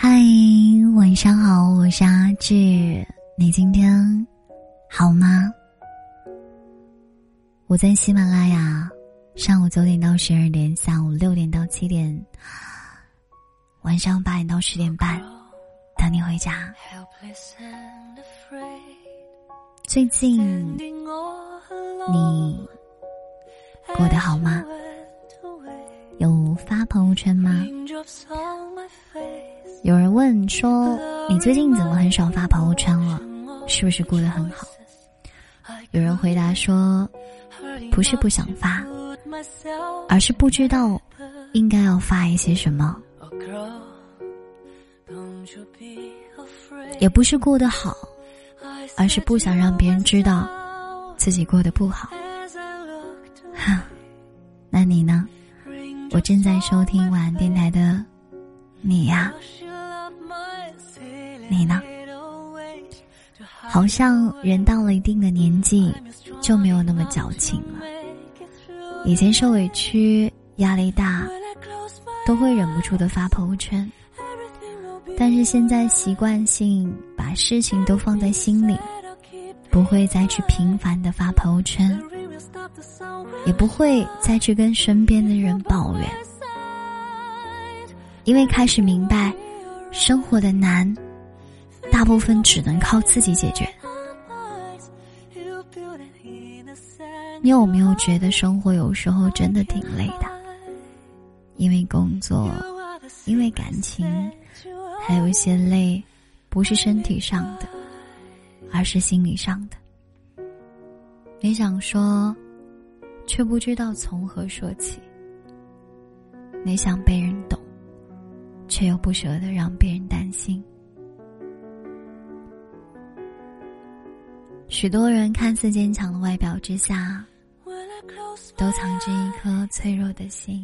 嗨，晚上好，我是阿志，你今天好吗？我在喜马拉雅上午9点到12点，下午6点到7点，晚上8点到10点半，等你回家。最近你过得好吗？有发朋友圈吗？有人问说，你最近怎么很少发朋友圈了？是不是过得很好？有人回答说，不是不想发，而是不知道应该要发一些什么。也不是过得好，而是不想让别人知道自己过得不好。那你呢？我正在收听晚安电台的你呀，你呢？好像人到了一定的年纪就没有那么矫情了。以前受委屈压力大都会忍不住的发朋友圈，但是现在习惯性把事情都放在心里，不会再去频繁的发朋友圈，也不会再去跟身边的人抱怨，因为开始明白生活的难大部分只能靠自己解决。你有没有觉得生活有时候真的挺累的？因为工作，因为感情，还有一些累不是身体上的，而是心理上的。你想说却不知道从何说起，你想被人懂却又不舍得让别人担心。许多人看似坚强的外表之下都藏着一颗脆弱的心，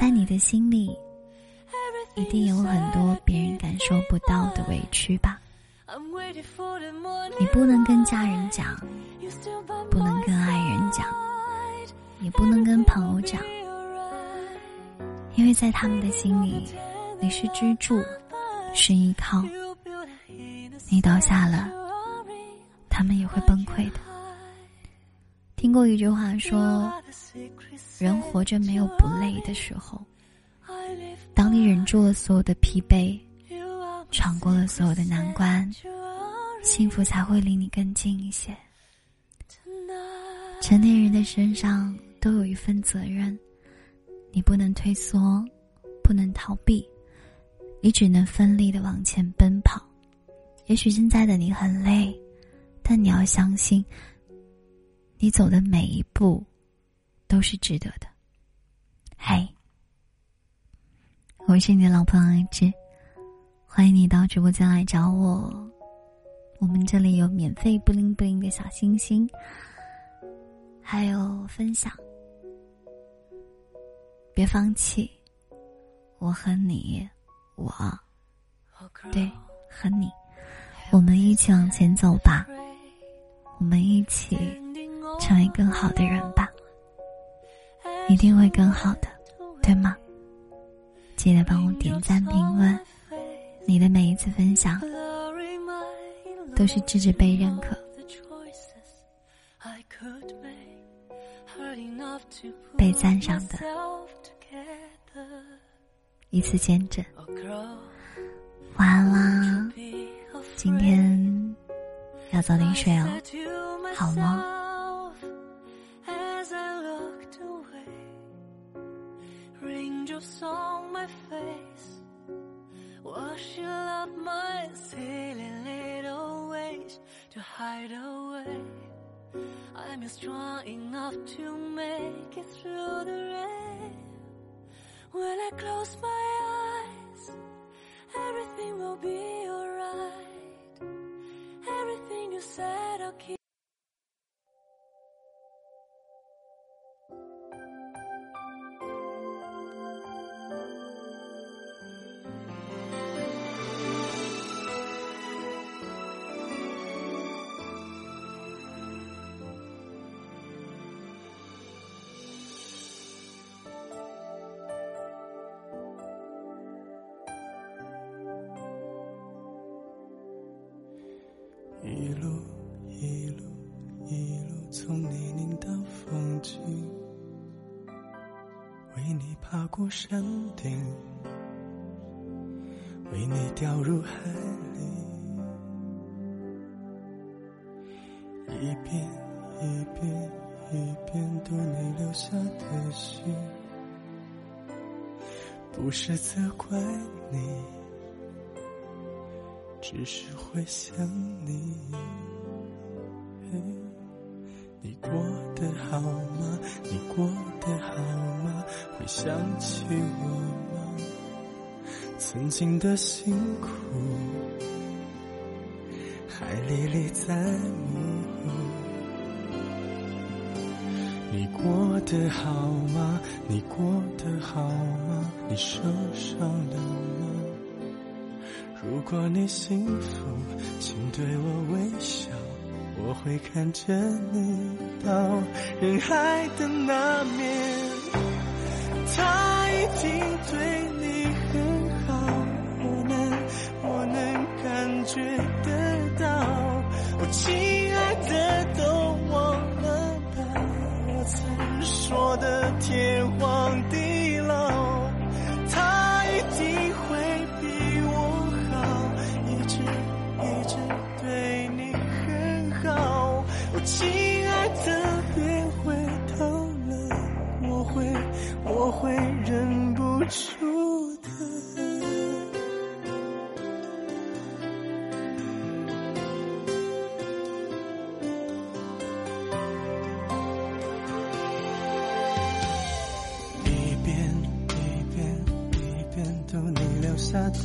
在你的心里一定有很多别人感受不到的委屈吧。你不能跟家人讲，不能跟爱人讲，也不能跟朋友讲，因为在他们的心里你是支柱，是依靠。你倒下了，他们也会崩溃的。听过一句话说，人活着没有不累的时候。当你忍住了所有的疲惫，闯过了所有的难关，幸福才会离你更近一些。成年人的身上都有一份责任，你不能退缩，不能逃避，你只能奋力地往前奔跑。也许现在的你很累，但你要相信，你走的每一步都是值得的。嘿，我是你的老朋友爱芝，欢迎你到直播间来找我。我们这里有免费布灵布灵的小星星，还有分享。别放弃，我和你，我对和你，我们一起往前走吧，我们一起成为更好的人吧，一定会更好的，对吗？记得帮我点赞评论，你的每一次分享都是支持被认可。被赞赏的一次见证。晚安啦，今天要早点睡哦，好吗？I'm strong enough to make it through the rain. When I close my eyes, everything will be alright. Everything you said I'll keep. 一路一路一路从泥泞到风景，为你爬过山顶，为你掉入海里，一遍一遍一遍读你留下的信，不是责怪你，只是会想你。你过得好吗？你过得好吗？会想起我吗？曾经的辛苦还历历在目。你过得好吗？你过得好吗？你受伤了吗？如果你幸福，请对我微笑，我会看着你到人海的那面。他一定对你很好，我能感觉得到。哦，亲爱的，都忘了曾说的天荒地老，他一定会比我好，一直对你很好。哦，亲爱的，别回头了，我会忍不住的。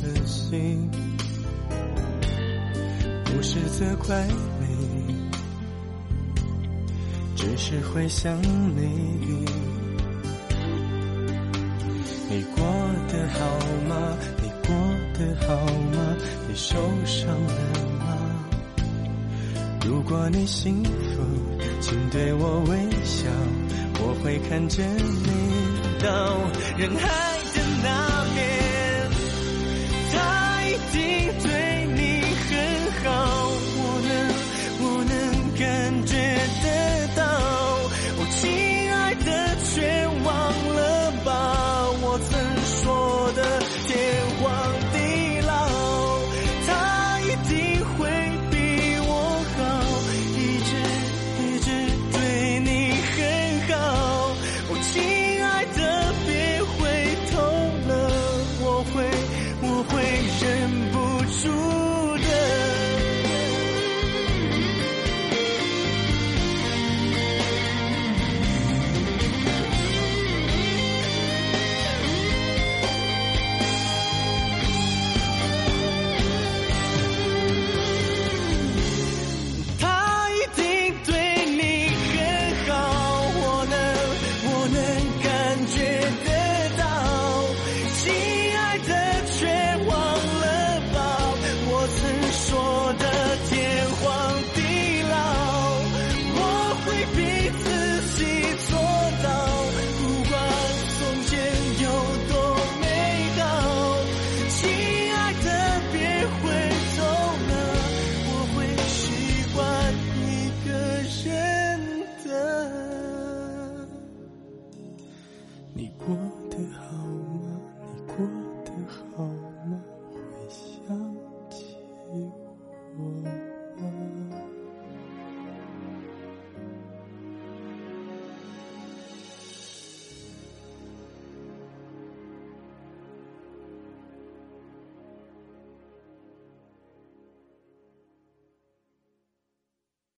的心不是责怪你，只是会想你。你过得好吗？你过得好吗？你受伤了吗？如果你幸福，请对我微笑，我会看着你到人海。